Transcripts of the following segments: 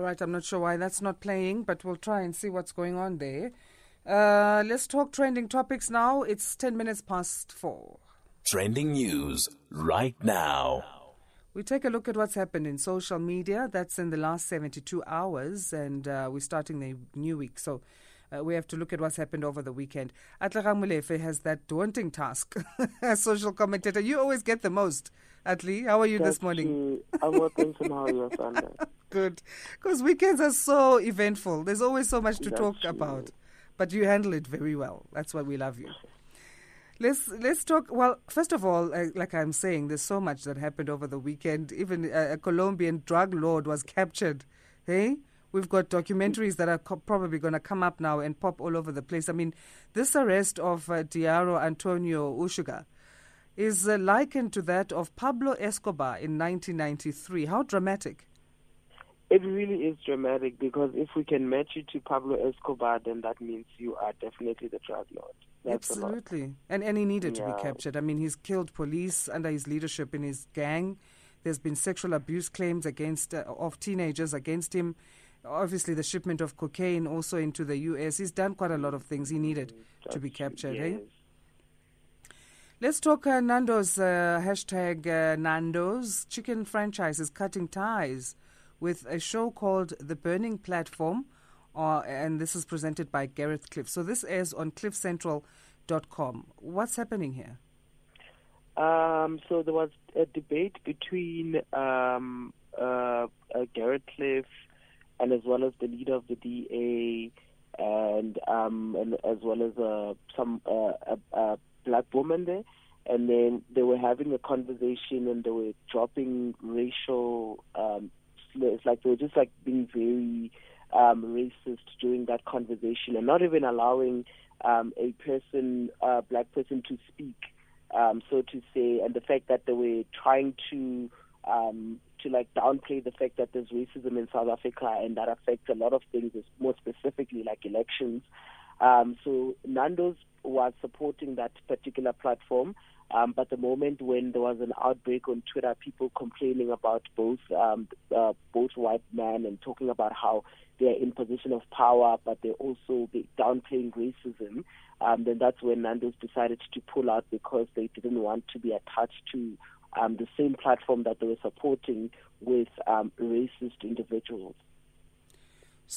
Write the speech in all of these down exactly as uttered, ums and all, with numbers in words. All right, I'm not sure why that's not playing, but we'll try and see what's going on there. Uh, let's talk trending topics now. It's ten minutes past four. Trending news right now. We take a look at what's happened in social media. That's in the last seventy-two hours, and uh, we're starting the new week. So uh, we have to look at what's happened over the weekend. Atlehang Molefe has that daunting task as social commentator. You always get the most. Atli, how are you That's this morning? I'm working tomorrow, Sunday. Good. Because weekends are so eventful. There's always so much to That's talk true. about. But you handle it very well. That's why we love you. Let's let's talk. Well, first of all, uh, like I'm saying, there's so much that happened over the weekend. Even uh, a Colombian drug lord was captured. Hey, we've got documentaries that are co- probably going to come up now and pop all over the place. I mean, this arrest of uh, Diaro Antonio Úsuga is uh, likened to that of Pablo Escobar in nineteen ninety-three. How dramatic. It really is dramatic, because if we can match you to Pablo Escobar, then that means you are definitely the drug lord. That's Absolutely. And and he needed yeah. to be captured. I mean, he's killed police under his leadership in his gang. There's been sexual abuse claims against uh, of teenagers against him. Obviously, the shipment of cocaine also into the U S. He's done quite a lot of things. He needed That's, to be captured. Yes. Hey? Let's talk uh, Nando's, uh, hashtag uh, Nando's. Chicken franchise is cutting ties with a show called The Burning Platform, uh, and this is presented by Gareth Cliff. So this airs on cliff central dot com. What's happening here? Um, so there was a debate between um, uh, uh, Gareth Cliff and as well as the leader of the D A, and, um, and as well as uh, some uh, a, a black woman there. And then they were having a conversation and they were dropping racial um It's like they were just like being very um, racist during that conversation, and not even allowing um, a person, a uh, black person, to speak, um, so to say. And the fact that they were trying to um, to like downplay the fact that there's racism in South Africa, and that affects a lot of things, more specifically like elections. Um, so Nando's was supporting that particular platform. Um, but the moment when there was an outbreak on Twitter, people complaining about both um, uh, both white men and talking about how they're in position of power, but they're also downplaying racism, um, then that's when Nando's decided to pull out, because they didn't want to be attached to um, the same platform that they were supporting with um, racist individuals.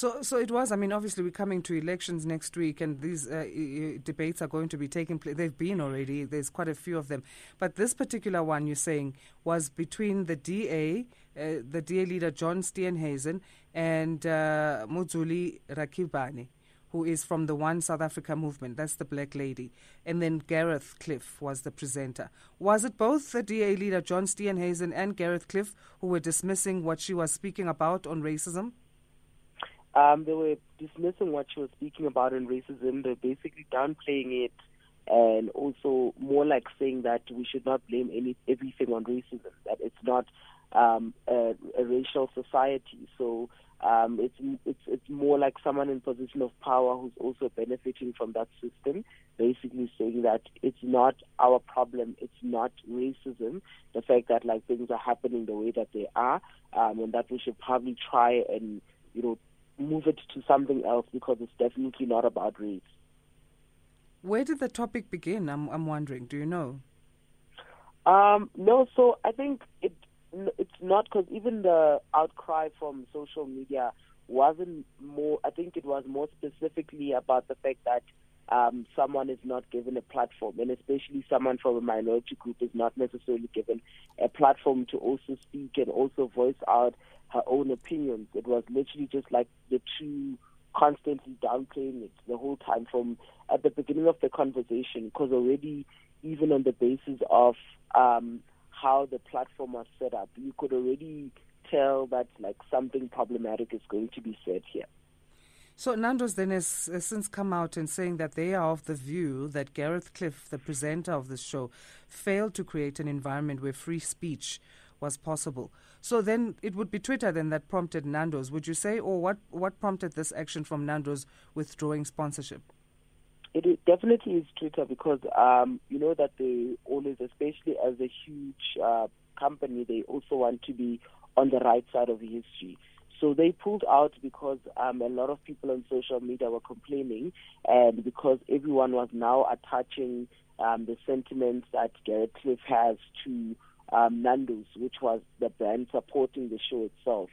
So so it was, I mean, obviously we're coming to elections next week, and these uh, e- debates are going to be taking place. They've been already. There's quite a few of them. But this particular one, you're saying, was between the D A, uh, the D A leader John Steenhuisen, and uh, Muzuli Rakibani, who is from the One South Africa Movement. That's the black lady. And then Gareth Cliff was the presenter. Was it both the D A leader John Steenhuisen and Gareth Cliff who were dismissing what she was speaking about on racism? Um, they were dismissing what she was speaking about in racism. They were basically downplaying it, and also more like saying that we should not blame any everything on racism, that it's not um, a, a racial society. So um, it's, it's it's more like someone in position of power who's also benefiting from that system, basically saying that it's not our problem, it's not racism, the fact that like things are happening the way that they are, um, and that we should probably try and, you know, move it to something else, because it's definitely not about race. Where did the topic begin? I'm I'm wondering. Do you know? Um, no. So I think it it's not, because even the outcry from social media wasn't more. I think it was more specifically about the fact that um, someone is not given a platform, and especially someone from a minority group is not necessarily given a platform to also speak and also voice out her own opinions. It was literally just like the two constantly downplaying it the whole time from at the beginning of the conversation, because already even on the basis of um, how the platform was set up, you could already tell that like something problematic is going to be said here. So Nando's then has, has since come out and saying that they are of the view that Gareth Cliff, the presenter of the show, failed to create an environment where free speech was possible. So then it would be Twitter then that prompted Nando's, would you say, or what, what prompted this action from Nando's withdrawing sponsorship? It is, definitely is Twitter, because um, you know that they always, especially as a huge uh, company, they also want to be on the right side of history. So they pulled out because um, a lot of people on social media were complaining, and because everyone was now attaching um, the sentiments that Gareth Cliff has to um, Nando's, which was the brand supporting the show itself.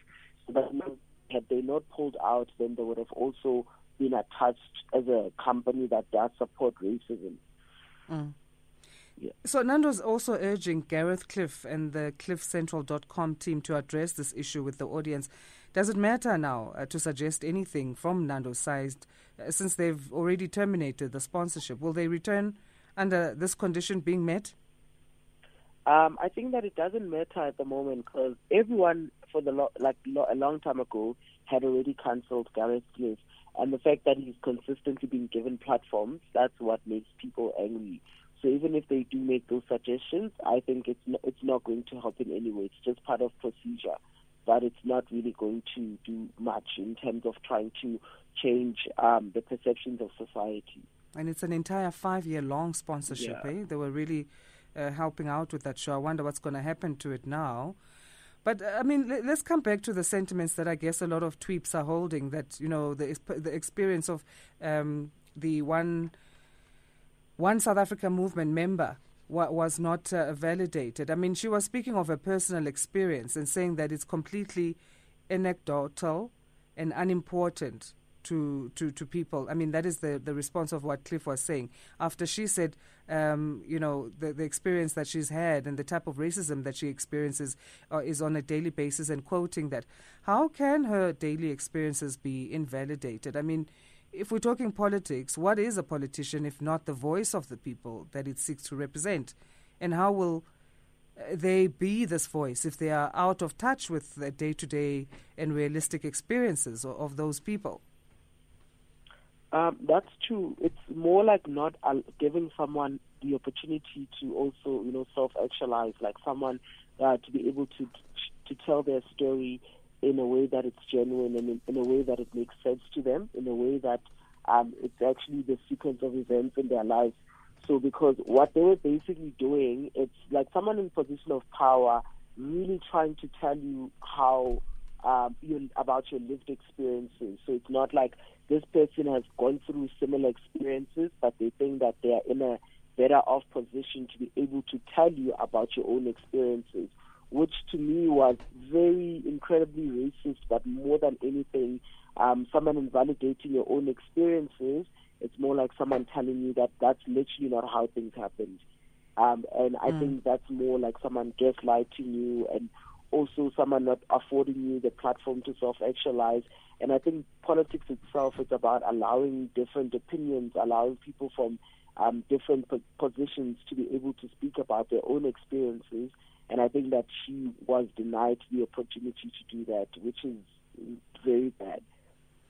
So that meant had they not pulled out, then they would have also been attached as a company that does support racism. Mm. Yeah. So Nando's also urging Gareth Cliff and the cliff central dot com team to address this issue with the audience. Does it matter now uh, to suggest anything from Nando's side uh, since they've already terminated the sponsorship? Will they return under this condition being met? Um, I think that it doesn't matter at the moment because everyone for the lo- like lo- a long time ago had already cancelled Gareth Cliff, and the fact that he's consistently been given platforms, that's what makes people angry. So even if they do make those suggestions, I think it's not, it's not going to help in any way. It's just part of procedure, but it's not really going to do much in terms of trying to change um, the perceptions of society. And it's an entire five-year-long sponsorship. Yeah. Eh? They were really uh, helping out with that show. I wonder what's going to happen to it now. But, I mean, let's come back to the sentiments that I guess a lot of tweeps are holding, that, you know, the, the experience of um, the one... One South Africa Movement member wa- was not uh, validated. I mean, she was speaking of her personal experience and saying that it's completely anecdotal and unimportant to to, to people. I mean, that is the, the response of what Cliff was saying. After she said, um, you know, the, the experience that she's had and the type of racism that she experiences uh, is on a daily basis, and quoting that, how can her daily experiences be invalidated? I mean, if we're talking politics, what is a politician if not the voice of the people that it seeks to represent? And how will they be this voice if they are out of touch with the day-to-day and realistic experiences of those people? Um, that's true. It's more like not giving someone the opportunity to also, you know, self-actualize, like someone uh, to be able to to tell their story in a way that it's genuine and in, in a way that it makes sense to them, in a way that um, it's actually the sequence of events in their lives. So because what they were basically doing, it's like someone in a position of power really trying to tell you how um, you, about your lived experiences. So it's not like this person has gone through similar experiences, but they think that they are in a better off position to be able to tell you about your own experiences, which to me was very incredibly racist. But more than anything, um, someone invalidating your own experiences, it's more like someone telling you that that's literally not how things happened. Um, and I mm. think that's more like someone gaslighting you, and also someone not affording you the platform to self-actualize. And I think politics itself is about allowing different opinions, allowing people from um, different po- positions to be able to speak about their own experiences. And I think that she was denied the opportunity to do that, which is very bad,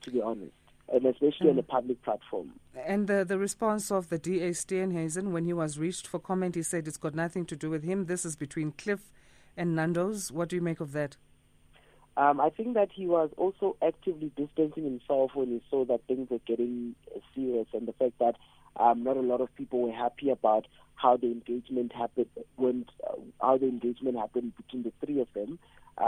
to be honest, and especially mm. on a public platform. And the, the response of the D A Steenhuisen, when he was reached for comment, he said it's got nothing to do with him. This is between Cliff and Nando's. What do you make of that? Um, I think that he was also actively distancing himself when he saw that things were getting serious, and the fact that Um, not a lot of people were happy about how the engagement happened. When uh, how the engagement happened between the three of them.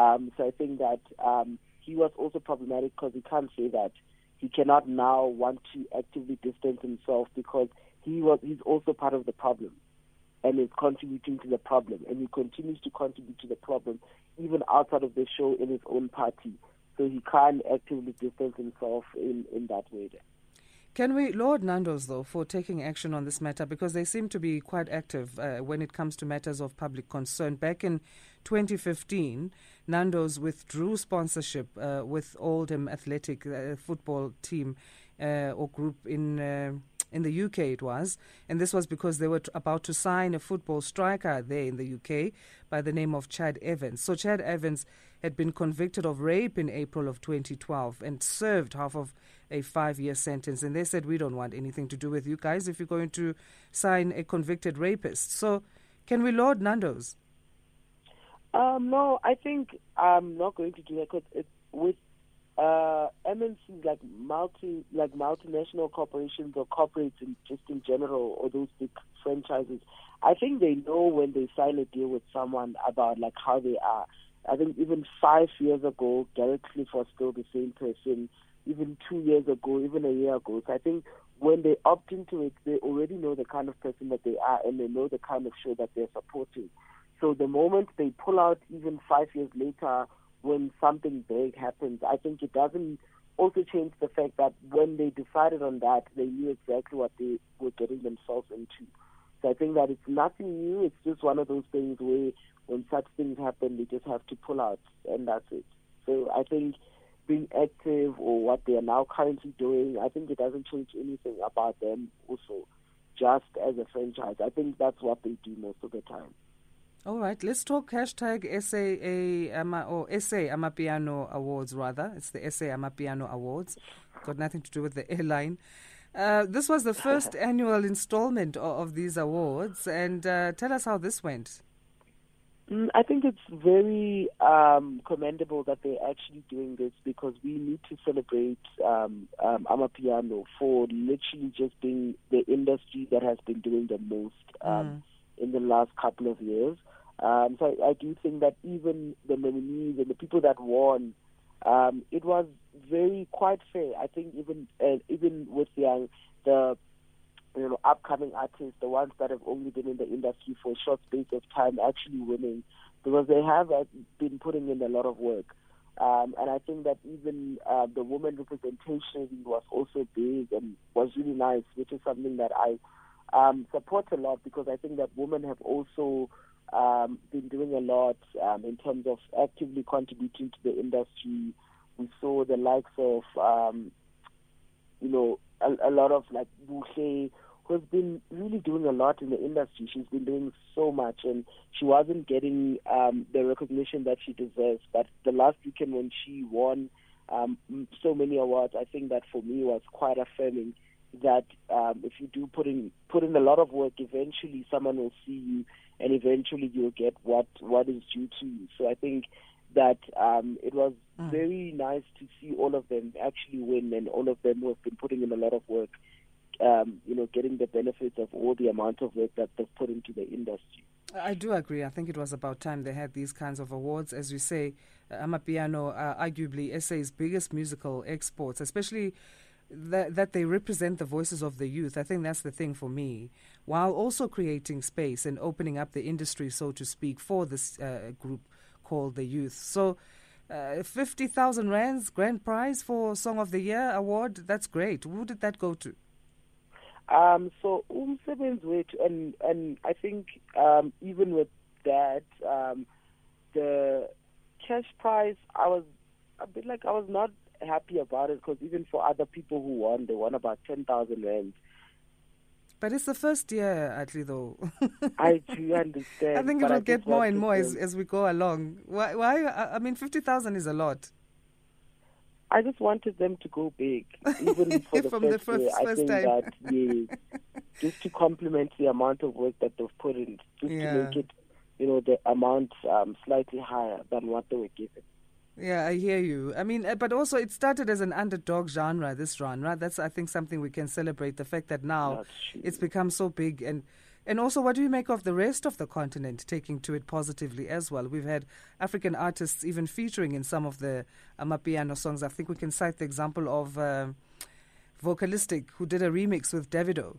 Um, so I think that um, he was also problematic because he can't say that he cannot now want to actively distance himself because he was he's also part of the problem, and is contributing to the problem, and he continues to contribute to the problem even outside of the show in his own party. So he can't actively distance himself in, in that way. There. Can we laud Nando's, though, for taking action on this matter? Because they seem to be quite active uh, when it comes to matters of public concern. Back in twenty fifteen, Nando's withdrew sponsorship uh, with Oldham Athletic uh, football team uh, or group in uh, in the U K it was. And this was because they were t- about to sign a football striker there in the U K by the name of Chad Evans. So Chad Evans had been convicted of rape in April of twenty twelve and served half of a five-year sentence. And they said, we don't want anything to do with you guys if you're going to sign a convicted rapist. So can we laud Nando's? Um, no, I think I'm not going to do that because it's with Uh, M N Cs, like multi, like multinational corporations or corporates in, just in general, or those big franchises, I think they know when they sign a deal with someone about like how they are. I think even five years ago, Gareth Cliff was still the same person. Even two years ago, even a year ago. So I think when they opt into it, they already know the kind of person that they are, and they know the kind of show that they're supporting. So the moment they pull out, even five years later, when something big happens, I think it doesn't also change the fact that when they decided on that, they knew exactly what they were getting themselves into. So I think that it's nothing new. It's just one of those things where when such things happen, they just have to pull out, and that's it. So I think being active or what they are now currently doing, I think it doesn't change anything about them also, just as a franchise. I think that's what they do most of the time. All right, let's talk hashtag S A A Ama, or S A Amapiano Awards, rather. It's the S A Amapiano Awards. Got nothing to do with the airline. Uh, this was the first annual installment of, of these awards. And uh, tell us how this went. Mm, I think it's very um, commendable that they're actually doing this, because we need to celebrate um, um, Amapiano for literally just being the industry that has been doing the most um, mm. in the last couple of years. Um, so I, I do think that even the nominees and the people that won, um, it was very quite fair. I think even uh, even with the the you know upcoming artists, the ones that have only been in the industry for a short space of time, actually winning, because they have uh, been putting in a lot of work. Um, and I think that even uh, the woman representation was also big and was really nice, which is something that I um, support a lot, because I think that women have also Um, been doing a lot um, in terms of actively contributing to the industry. We saw the likes of, um, you know, a, a lot of like Boohle, who's been really doing a lot in the industry. She's been doing so much, and she wasn't getting um, the recognition that she deserves. But the last weekend when she won um, so many awards, I think that for me was quite affirming, that um, if you do put in put in a lot of work, eventually someone will see you, and eventually you'll get what, what is due to you. So I think that um, it was mm. very nice to see all of them actually win, and all of them who have been putting in a lot of work, um, you know, getting the benefits of all the amount of work that they've put into the industry. I do agree. I think it was about time they had these kinds of awards. As you say, uh, Amapiano, uh, arguably S A's biggest musical exports, especially That, that they represent the voices of the youth. I think that's the thing for me, while also creating space and opening up the industry, so to speak, for this uh, group called the youth. So uh, fifty thousand rands, grand prize for Song of the Year award, that's great. Who did that go to? Um, so Umsebenzi Wethu, and, and I think um, even with that, um, the cash prize, I was a bit like, I was not happy about it, because even for other people who won, they won about ten thousand rands. But it's the first year, Atli, though. I do understand. I think it will get more and more as, as we go along. Why? Why? I mean, fifty thousand is a lot. I just wanted them to go big, even for the, From first, the first, year, first I think time. That, yeah, just to complement the amount of work that they've put in, just yeah. to make it, you know, the amount um, slightly higher than what they were given. Yeah, I hear you. I mean, but also it started as an underdog genre, this genre. That's, I think, something we can celebrate, the fact that now it's become so big. And, and also, what do you make of the rest of the continent taking to it positively as well? We've had African artists even featuring in some of the Amapiano songs. I think we can cite the example of uh, Vocalistic, who did a remix with Davido.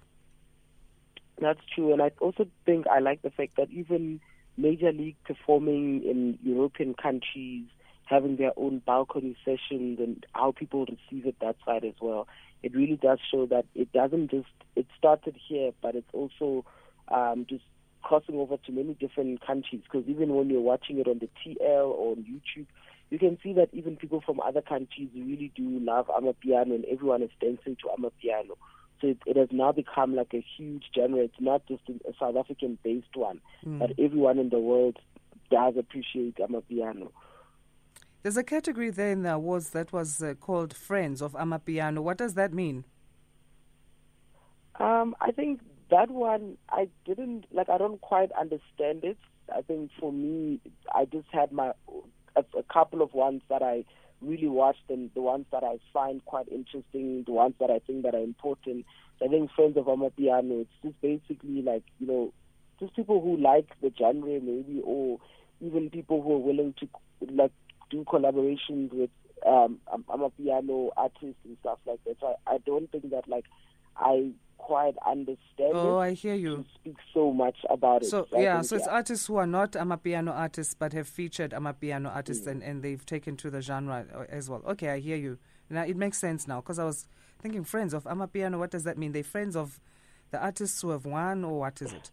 That's true. And I also think I like the fact that even Major League performing in European countries, having their own balcony sessions, and how people receive it that side as well. It really does show that it doesn't just, it started here, but it's also um, just crossing over to many different countries, because even when you're watching it on the T L or on YouTube, you can see that even people from other countries really do love Amapiano, and everyone is dancing to Amapiano. So it, it has now become like a huge genre. It's not just a South African-based one, mm. but everyone in the world does appreciate Amapiano. There's a category there in the awards that was uh, called Friends of Amapiano. What does that mean? Um, I think that one, I didn't, like, I don't quite understand it. I think for me, I just had my a, a couple of ones that I really watched, and the ones that I find quite interesting, the ones that I think that are important. So I think Friends of Amapiano, it's just basically like, you know, just people who like the genre maybe, or even people who are willing to like do collaborations with um, Amapiano artists and stuff like that. So I, I don't think that like I quite understand. Oh, it. I hear you. She speaks so much about it. So, so yeah, think, so it's yeah. artists who are not Amapiano artists but have featured Amapiano artists, mm. and, and they've taken to the genre as well. Okay, I hear you. Now it makes sense now, because I was thinking friends of Amapiano. What does that mean? They're friends of the artists who have won, or what is it?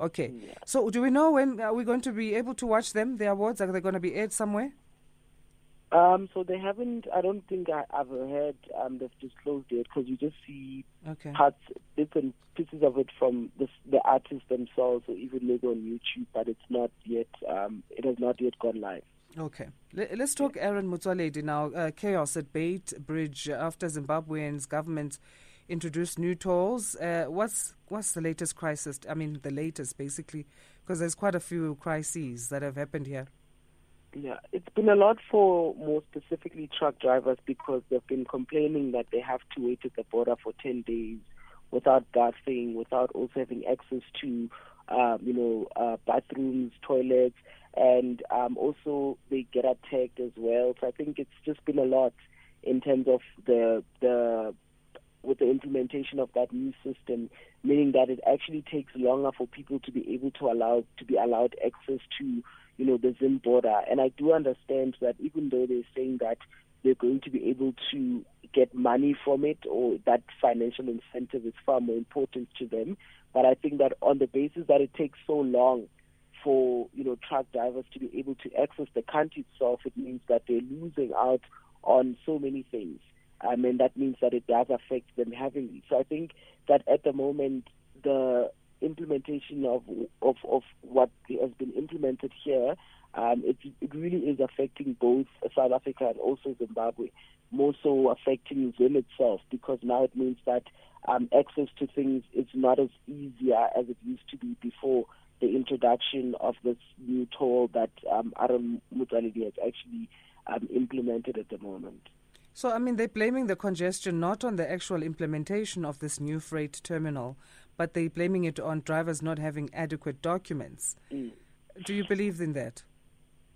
Okay. Yeah. So do we know when are we going to be able to watch them? The awards, are they going to be aired somewhere? Um, so they haven't. I don't think I, I've heard um, they've disclosed it, because you just see okay. parts, different pieces of it from the, the artists themselves, or even maybe on YouTube. But it's not yet. Um, it has not yet gone live. Okay. Let's talk Aaron Motsoaledi now. Uh, chaos at Beitbridge after Zimbabwean's government introduced new tolls. Uh, what's what's the latest crisis? I mean, the latest, basically, because there's quite a few crises that have happened here. Yeah, it's been a lot for more specifically truck drivers, because they've been complaining that they have to wait at the border for ten days without bathing, without also having access to, um, you know, uh, bathrooms, toilets, and um, also they get attacked as well. So I think it's just been a lot in terms of the the with the implementation of that new system, meaning that it actually takes longer for people to be able to allow to be allowed access to, you know, the Zim border. And I do understand that even though they're saying that they're going to be able to get money from it, or that financial incentive is far more important to them, but I think that on the basis that it takes so long for, you know, truck drivers to be able to access the country itself, it means that they're losing out on so many things. Um, and that means that it does affect them heavily. So I think that at the moment, the implementation of of, of what has been implemented here, um, it, it really is affecting both South Africa and also Zimbabwe, more so affecting Zim itself, because now it means that um, access to things is not as easier as it used to be before the introduction of this new toll that um, Aaron Motsoaledi has actually um, implemented at the moment. So, I mean, they're blaming the congestion not on the actual implementation of this new freight terminal, but they're blaming it on drivers not having adequate documents. Mm. Do you believe in that?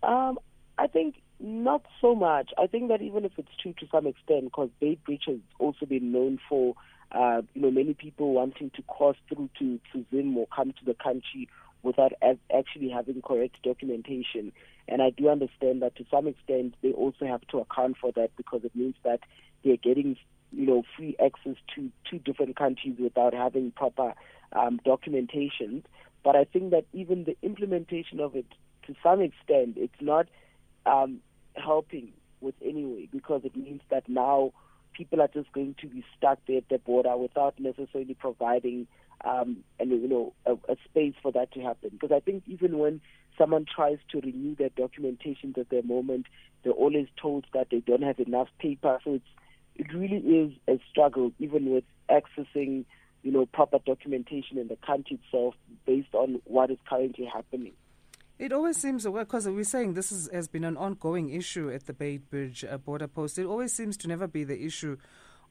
Um, I think not so much. I think that even if it's true to some extent, because Beitbridge has also been known for, uh, you know, many people wanting to cross through to, to Zim or come to the country without actually having correct documentation. And I do understand that to some extent they also have to account for that, because it means that they're getting, you know, free access to two different countries without having proper um, documentation. But I think that even the implementation of it, to some extent, it's not um, helping with any way, because it means that now people are just going to be stuck there at the border without necessarily providing Um, and, you know, a, a space for that to happen. Because I think even when someone tries to renew their documentation at the moment, they're always told that they don't have enough paper. So it's, it really is a struggle, even with accessing, you know, proper documentation in the country itself based on what is currently happening. It always seems, because we're saying this is, has been an ongoing issue at the Beitbridge uh, border post, it always seems to never be the issue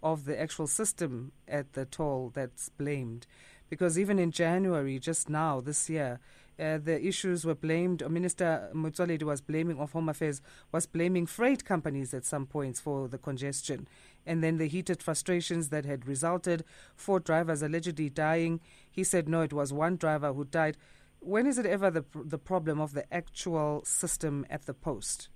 of the actual system at the toll that's blamed. Because even in January, just now, this year, uh, the issues were blamed. Minister Motsoaledi was blaming, of Home Affairs, was blaming freight companies at some points for the congestion. And then the heated frustrations that had resulted, four drivers allegedly dying. He said, no, it was one driver who died. When is it ever the the problem of the actual system at the post?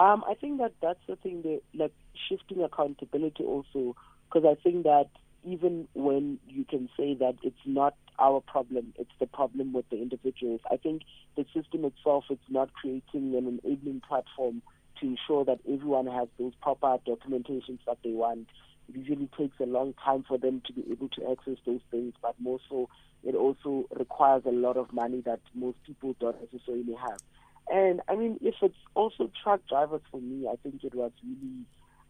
Um, I think that that's the thing, that, like shifting accountability also, because I think that even when you can say that it's not our problem, it's the problem with the individuals, I think the system itself, it's not creating an enabling platform to ensure that everyone has those proper documentations that they want. It usually takes a long time for them to be able to access those things, but more so, it also requires a lot of money that most people don't necessarily have. And, I mean, if it's also truck drivers, for me, I think it was really,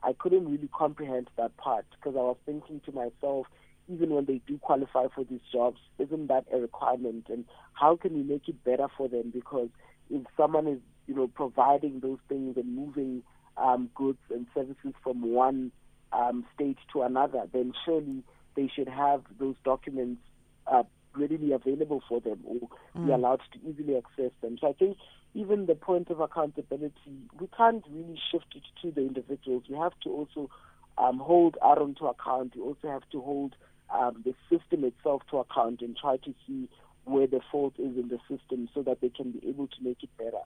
I couldn't really comprehend that part, because I was thinking to myself, even when they do qualify for these jobs, isn't that a requirement? And how can we make it better for them? Because if someone is, you know, providing those things and moving um, goods and services from one um, state to another, then surely they should have those documents uh, readily available for them or mm. be allowed to easily access them. So I think even the point of accountability, we can't really shift it to the individuals. We have to also um, hold Aaron to account. We also have to hold um, the system itself to account and try to see where the fault is in the system so that they can be able to make it better.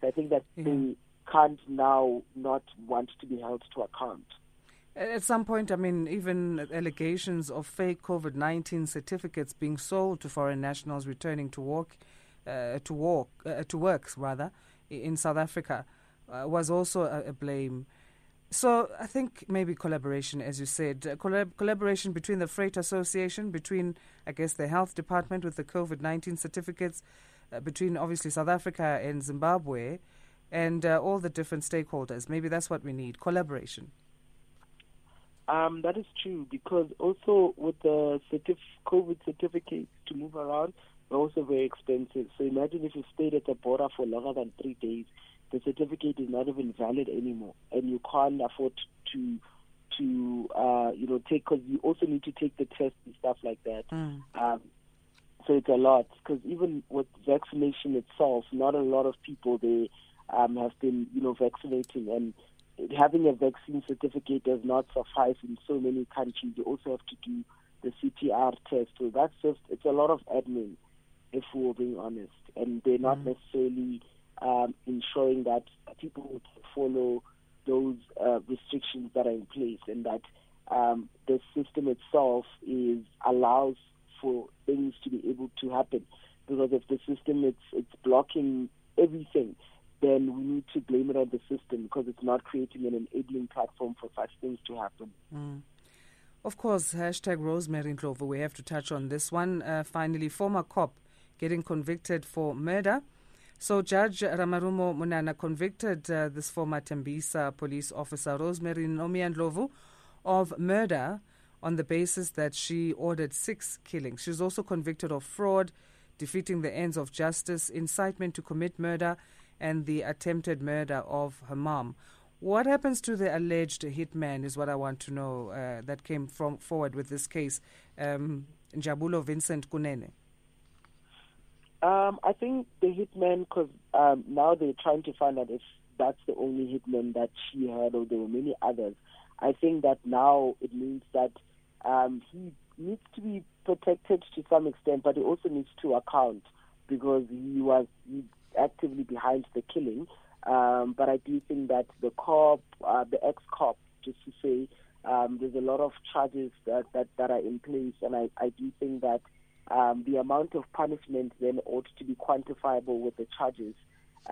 So I think that yeah. they can't now not want to be held to account. At some point, I mean, even allegations of fake COVID nineteen certificates being sold to foreign nationals returning to work, uh, to work, uh, to works rather, in South Africa, uh, was also a, a blame. So I think maybe collaboration, as you said, uh, collab- collaboration between the Freight Association, between I guess the Health Department with the COVID nineteen certificates, uh, between obviously South Africa and Zimbabwe, and uh, all the different stakeholders. Maybe that's what we need: collaboration. Um, that is true, because also with the certif- COVID certificates to move around, they're also very expensive. So imagine if you stayed at the border for longer than three days, the certificate is not even valid anymore, and you can't afford to to uh, you know take, because you also need to take the test and stuff like that. Mm. Um, so it's a lot, because even with vaccination itself, not a lot of people they um, have been you know vaccinating, and having a vaccine certificate does not suffice in so many countries. You also have to do the C T R test. So that's just, it's a lot of admin, if we're being honest. And they're not mm. necessarily um, ensuring that people follow those uh, restrictions that are in place, and that um, the system itself is allows for things to be able to happen. Because if the system, it's, it's blocking everything, then we need to blame it on the system, because it's not creating an enabling platform for such things to happen. Mm. Of course, hashtag Rosemary Ndlovu, we have to touch on this one. Uh, finally, former cop getting convicted for murder. So Judge Ramarumo Munana convicted uh, this former Tembisa police officer, Rosemary Ndlovu, of murder on the basis that she ordered six killings. She's also convicted of fraud, defeating the ends of justice, incitement to commit murder, and the attempted murder of her mom. What happens to the alleged hitman is what I want to know, uh, that came from forward with this case, um, Njabulo Vincent Kunene. Um, I think the hitman, because um, now they're trying to find out if that's the only hitman that she had, or there were many others. I think that now it means that um, he needs to be protected to some extent, but he also needs to account, because he was... He, actively behind the killing, um, but I do think that the cop, uh, the ex-cop, just to say, um, there's a lot of charges that, that, that are in place, and I, I do think that um, the amount of punishment then ought to be quantifiable with the charges,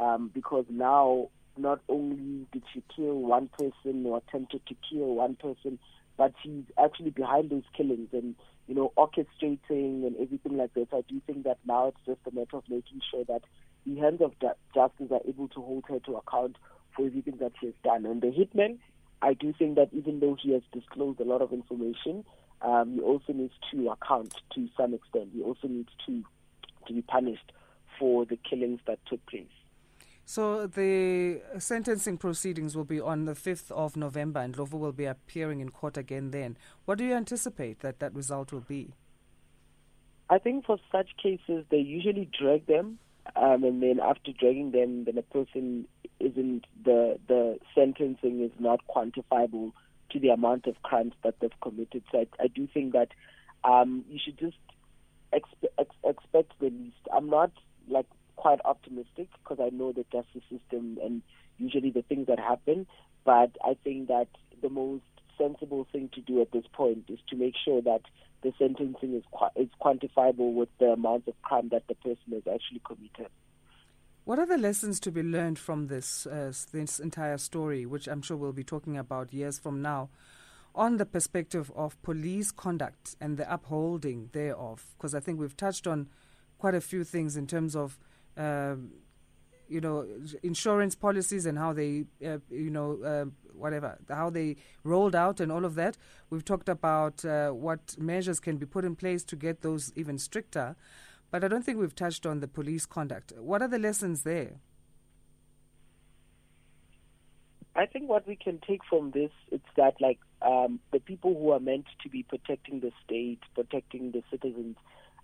um, because now not only did she kill one person or attempted to kill one person, but she's actually behind those killings and, you know, orchestrating and everything like that. So I do think that now it's just a matter of making sure that the hands of justice are able to hold her to account for everything that she has done. And the hitman, I do think that even though he has disclosed a lot of information, um, he also needs to account to some extent. He also needs to, to be punished for the killings that took place. So the sentencing proceedings will be on the fifth of November, and Ndlovu will be appearing in court again then. What do you anticipate that that result will be? I think for such cases, they usually drag them. Um, and then after dragging them, then a person isn't, the the sentencing is not quantifiable to the amount of crimes that they've committed. So I, I do think that um, you should just expe- ex- expect the least. I'm not like quite optimistic, because I know the justice system and usually the things that happen. But I think that the most sensible thing to do at this point is to make sure that the sentencing is qu- is quantifiable with the amount of crime that the person has actually committed. What are the lessons to be learned from this uh, this entire story, which I'm sure we'll be talking about years from now, on the perspective of police conduct and the upholding thereof? Because I think we've touched on quite a few things in terms of, um, you know, insurance policies and how they, uh, you know, uh, whatever, how they rolled out and all of that. We've talked about uh, what measures can be put in place to get those even stricter. But I don't think we've touched on the police conduct. What are the lessons there? I think what we can take from this is that, like, um, the people who are meant to be protecting the state, protecting the citizens,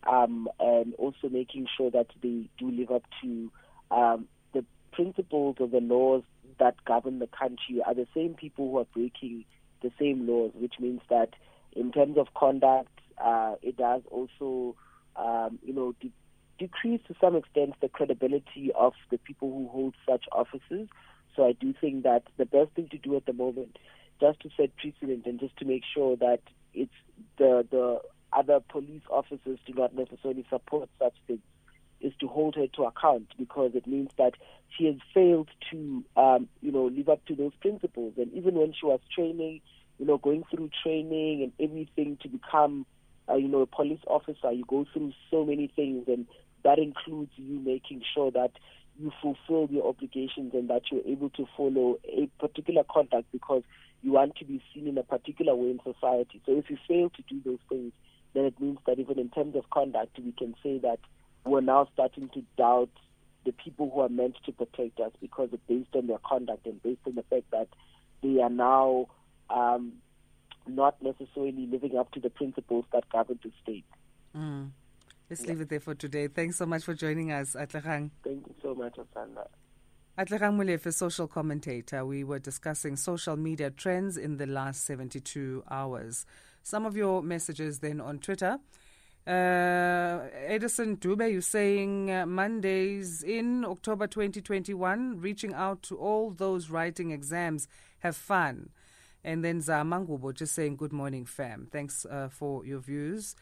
um, and also making sure that they do live up to um, the principles or the laws that govern the country are the same people who are breaking the same laws, which means that in terms of conduct, uh, it does also, um, you know, de- decrease to some extent the credibility of the people who hold such offices. So I do think that the best thing to do at the moment, just to set precedent and just to make sure that it's the the other police officers do not necessarily support such things, is to hold her to account, because it means that she has failed to, um, you know, live up to those principles. And even when she was training, you know, going through training and everything to become, uh, you know, a police officer, you go through so many things, and that includes you making sure that you fulfill your obligations and that you're able to follow a particular conduct because you want to be seen in a particular way in society. So if you fail to do those things, then it means that even in terms of conduct, we can say that we're now starting to doubt the people who are meant to protect us, because based on their conduct and based on the fact that they are now um, not necessarily living up to the principles that govern the state. Mm. Let's yeah. leave it there for today. Thanks so much for joining us, Atlehang. Thank you so much, Asanda. Atlehang Molefe, a social commentator. We were discussing social media trends in the last seventy-two hours. Some of your messages then on Twitter. Uh, Edison Dube, you're saying uh, Mondays in October twenty twenty-one, reaching out to all those writing exams. Have fun. And then Zamangubo just saying, good morning, fam. Thanks uh, for your views.